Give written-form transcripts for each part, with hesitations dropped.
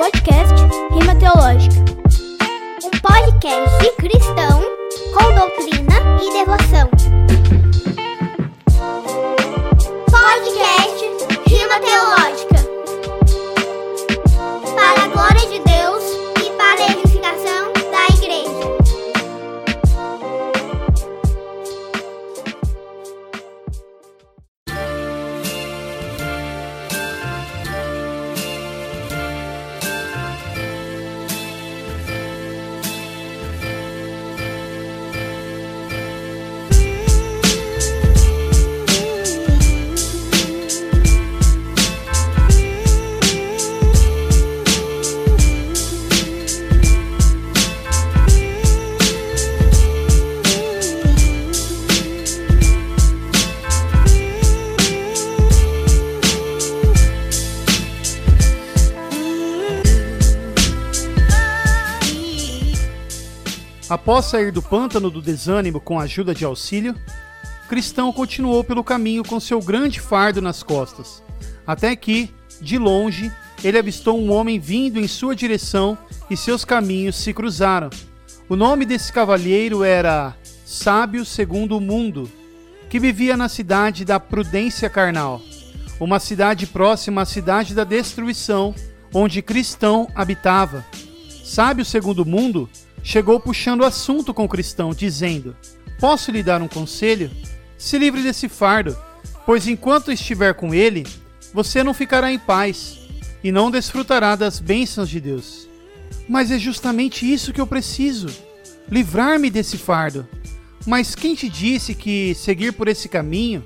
podcast Rima Teológica, um podcast cristão com doutrina e devoção. Podcast Rima Teológica, para a glória de Deus e para a edificação da igreja. Após sair do pântano do desânimo com a ajuda de auxílio, Cristão continuou pelo caminho com seu grande fardo nas costas, até que, de longe, ele avistou um homem vindo em sua direção e seus caminhos se cruzaram. O nome desse cavalheiro era Sábio Segundo o Mundo, que vivia na cidade da Prudência Carnal, uma cidade próxima à cidade da destruição, onde Cristão habitava. Sábio Segundo o Mundo chegou puxando assunto com o Cristão, dizendo: "Posso lhe dar um conselho? Se livre desse fardo, pois enquanto estiver com ele, você não ficará em paz e não desfrutará das bênçãos de Deus." "Mas é justamente isso que eu preciso, livrar-me desse fardo." "Mas quem te disse que seguir por esse caminho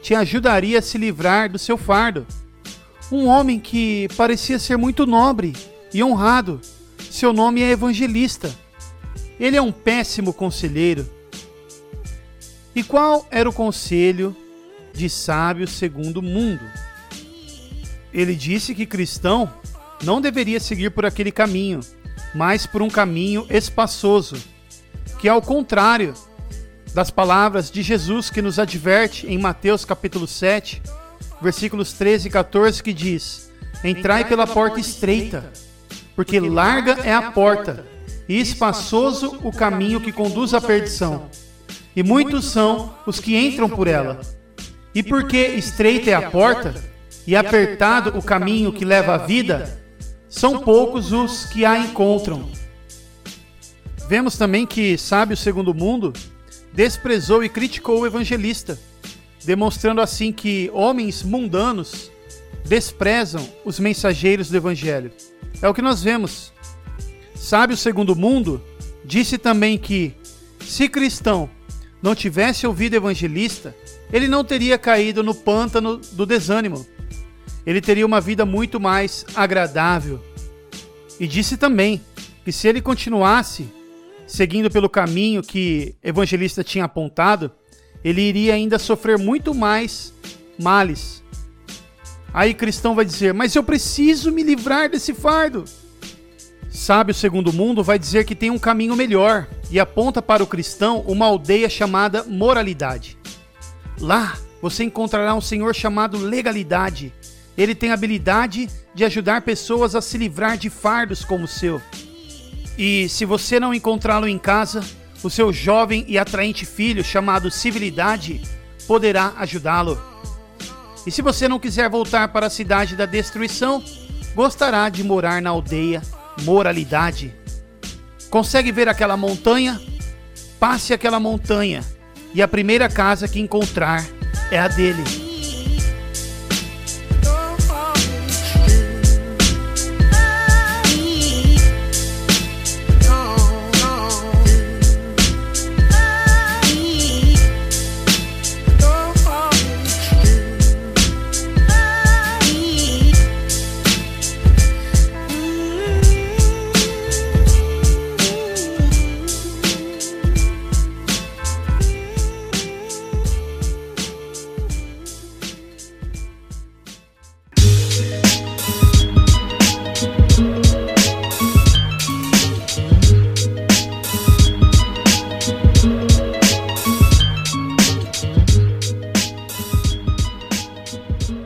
te ajudaria a se livrar do seu fardo? Um homem que parecia ser muito nobre e honrado, seu nome é Evangelista. Ele é um péssimo conselheiro." E qual era o conselho de Sábio Segundo o Mundo? Ele disse que Cristão não deveria seguir por aquele caminho, mas por um caminho espaçoso, que é ao contrário das palavras de Jesus, que nos adverte em Mateus capítulo 7, versículos 13 e 14, que diz: "Entrai pela porta estreita, porque larga é a porta, e espaçoso o caminho que conduz à perdição, e muitos são os que entram por ela. E porque estreita é a porta, e apertado o caminho que leva à vida, são poucos os que a encontram." Vemos também que Sábio Segundo o Mundo desprezou e criticou o Evangelista, demonstrando assim que homens mundanos desprezam os mensageiros do Evangelho. É o que nós vemos. Sábio Segundo o Mundo disse também que, se Cristão não tivesse ouvido Evangelista, ele não teria caído no pântano do desânimo. Ele teria uma vida muito mais agradável. E disse também que, se ele continuasse seguindo pelo caminho que Evangelista tinha apontado, ele iria ainda sofrer muito mais males. Aí Cristão vai dizer: "Mas eu preciso me livrar desse fardo." Sábio Segundo o Mundo vai dizer que tem um caminho melhor e aponta para o Cristão uma aldeia chamada Moralidade. Lá você encontrará um senhor chamado Legalidade. Ele tem a habilidade de ajudar pessoas a se livrar de fardos como o seu. E se você não encontrá-lo em casa, o seu jovem e atraente filho chamado Civilidade poderá ajudá-lo. E se você não quiser voltar para a cidade da destruição, gostará de morar na aldeia Moralidade. Consegue ver aquela montanha? Passe aquela montanha, e a primeira casa que encontrar é a dele.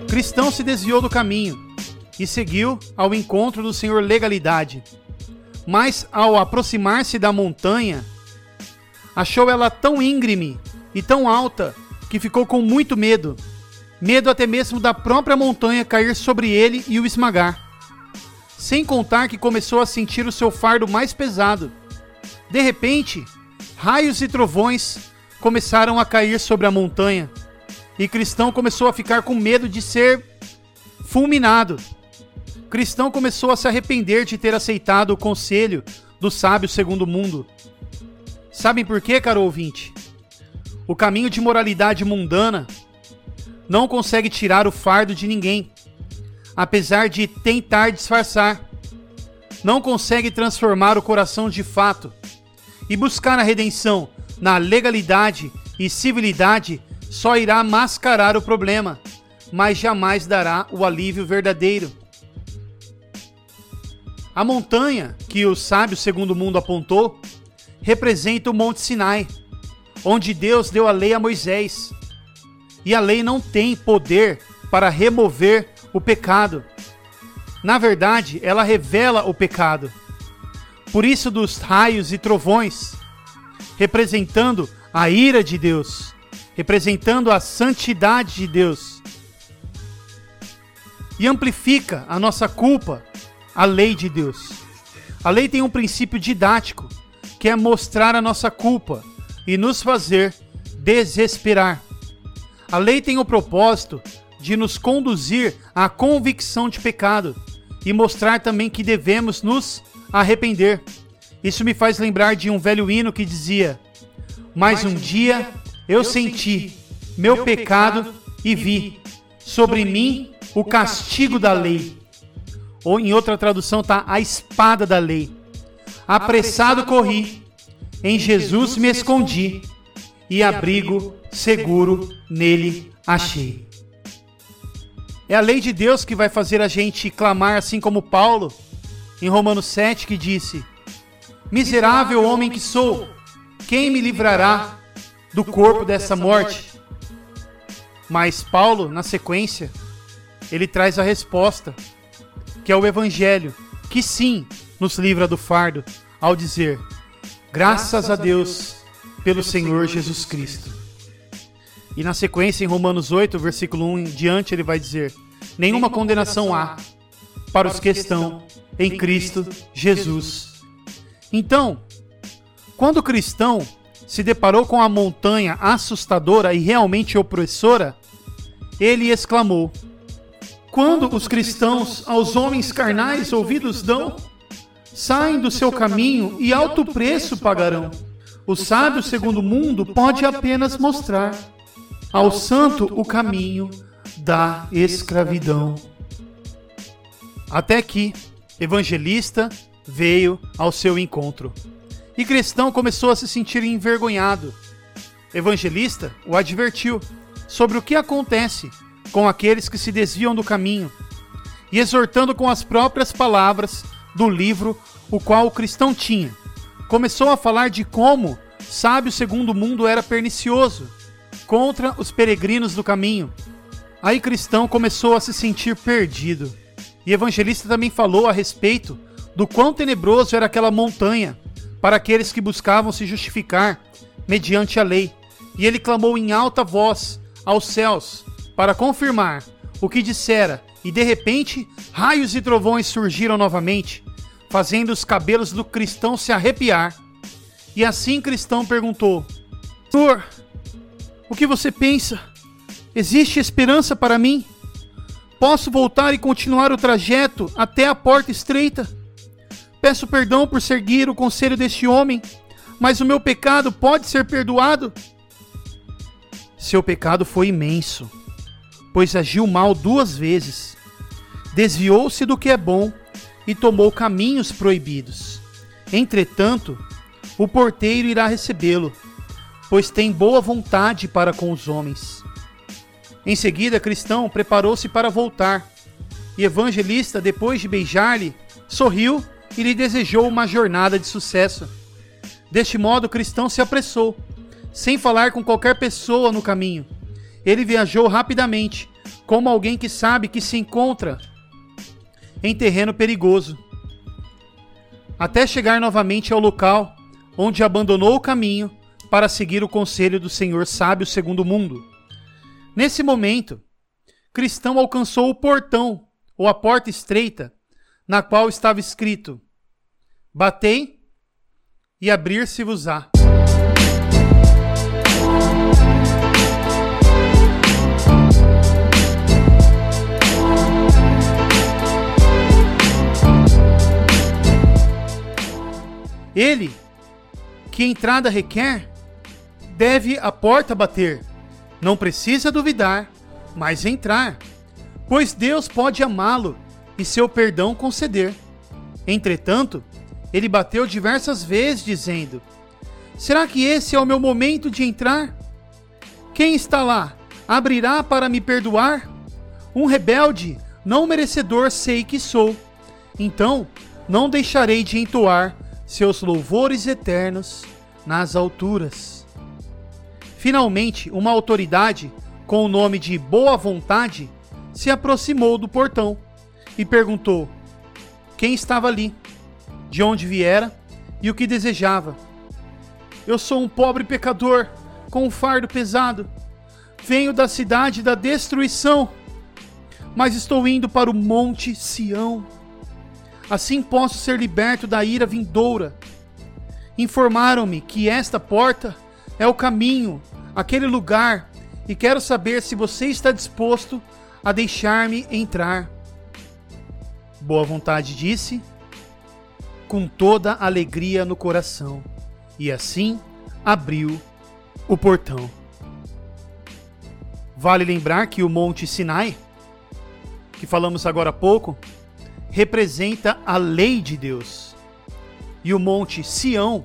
Cristão se desviou do caminho, e seguiu ao encontro do Senhor Legalidade. Mas, ao aproximar-se da montanha, achou ela tão íngreme e tão alta que ficou com muito medo. Medo até mesmo da própria montanha cair sobre ele e o esmagar. Sem contar que começou a sentir o seu fardo mais pesado. De repente, raios e trovões começaram a cair sobre a montanha. E Cristão começou a ficar com medo de ser fulminado. Cristão começou a se arrepender de ter aceitado o conselho do Sábio Segundo o Mundo. Sabem por quê, caro ouvinte? O caminho de moralidade mundana não consegue tirar o fardo de ninguém, apesar de tentar disfarçar. Não consegue transformar o coração de fato e buscar a redenção na legalidade e civilidade. Só irá mascarar o problema, mas jamais dará o alívio verdadeiro. A montanha que o Sábio Segundo o Mundo apontou representa o Monte Sinai, onde Deus deu a lei a Moisés. E a lei não tem poder para remover o pecado. Na verdade, ela revela o pecado. Por isso dos raios e trovões, representando a ira de Deus, representando a santidade de Deus, e amplifica a nossa culpa, a lei de Deus. A lei tem um princípio didático, que é mostrar a nossa culpa e nos fazer desesperar. A lei tem o propósito de nos conduzir à convicção de pecado e mostrar também que devemos nos arrepender. Isso me faz lembrar de um velho hino que dizia: mais um dia eu senti meu pecado e vi sobre mim o castigo da lei. Ou em outra tradução está a espada da lei. Apressado corri, em Jesus me escondi, e abrigo seguro nele achei. É a lei de Deus que vai fazer a gente clamar, assim como Paulo, em Romanos 7, que disse: miserável homem que sou, quem me livrará do corpo dessa morte? Mas Paulo, na sequência, ele traz a resposta, que é o Evangelho, que sim nos livra do fardo, ao dizer: graças a Deus pelo Senhor Jesus Cristo. E na sequência, em Romanos 8, versículo 1 em diante, ele vai dizer: nenhuma condenação há para os que estão em Cristo Jesus. Então, quando o cristão se deparou com a montanha assustadora e realmente opressora, ele exclamou: quando os cristãos aos homens carnais ouvidos dão, saem do seu caminho e alto preço pagarão. O sábio segundo o mundo pode apenas mostrar ao santo o caminho da escravidão. Até que Evangelista veio ao seu encontro. E Cristão começou a se sentir envergonhado. Evangelista o advertiu sobre o que acontece com aqueles que se desviam do caminho, e exortando com as próprias palavras do livro o qual o cristão tinha, começou a falar de como Sábio Segundo o Mundo era pernicioso contra os peregrinos do caminho. Aí Cristão começou a se sentir perdido. E Evangelista também falou a respeito do quão tenebroso era aquela montanha para aqueles que buscavam se justificar mediante a lei. E ele clamou em alta voz aos céus para confirmar o que dissera, e de repente raios e trovões surgiram novamente, fazendo os cabelos do cristão se arrepiar. E assim Cristão perguntou: Senhor, o que você pensa? Existe esperança para mim? Posso voltar e continuar o trajeto até a porta estreita? Peço perdão por seguir o conselho deste homem, mas o meu pecado pode ser perdoado? Seu pecado foi imenso, pois agiu mal duas vezes. Desviou-se do que é bom e tomou caminhos proibidos. Entretanto, o porteiro irá recebê-lo, pois tem boa vontade para com os homens. Em seguida, Cristão preparou-se para voltar, e Evangelista, depois de beijar-lhe, sorriu e lhe desejou uma jornada de sucesso. Deste modo, Cristão se apressou, sem falar com qualquer pessoa no caminho. Ele viajou rapidamente, como alguém que sabe que se encontra em terreno perigoso, até chegar novamente ao local onde abandonou o caminho para seguir o conselho do Senhor Sábio Segundo o Mundo. Nesse momento, Cristão alcançou o portão, ou a porta estreita, na qual estava escrito: "Batei e abrir-se-vos-á". Ele, que entrada requer, deve à porta bater. Não precisa duvidar, mas entrar, pois Deus pode amá-lo e seu perdão conceder. Entretanto, ele bateu diversas vezes, dizendo: "Será que esse é o meu momento de entrar? Quem está lá abrirá para me perdoar? Um rebelde, não merecedor, sei que sou. Então, não deixarei de entoar seus louvores eternos nas alturas". Finalmente, uma autoridade, com o nome de Boa Vontade, se aproximou do portão e perguntou quem estava ali, de onde viera e o que desejava. "Eu sou um pobre pecador, com um fardo pesado. Venho da cidade da destruição, mas estou indo para o Monte Sião. Assim posso ser liberto da ira vindoura. Informaram-me que esta porta é o caminho, aquele lugar, e quero saber se você está disposto a deixar-me entrar". Boa Vontade disse, com toda alegria no coração, e assim abriu o portão. Vale lembrar que o Monte Sinai, que falamos agora há pouco, representa a lei de Deus, e o Monte Sião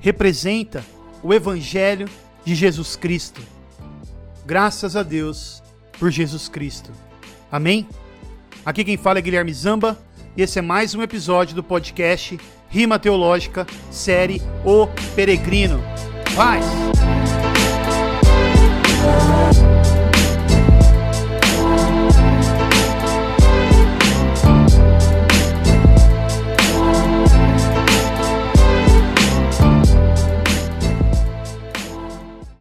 representa o Evangelho de Jesus Cristo. Graças a Deus por Jesus Cristo. Amém? Aqui quem fala é Guilherme Zamba, e esse é mais um episódio do podcast Rima Teológica, série O Peregrino. Paz!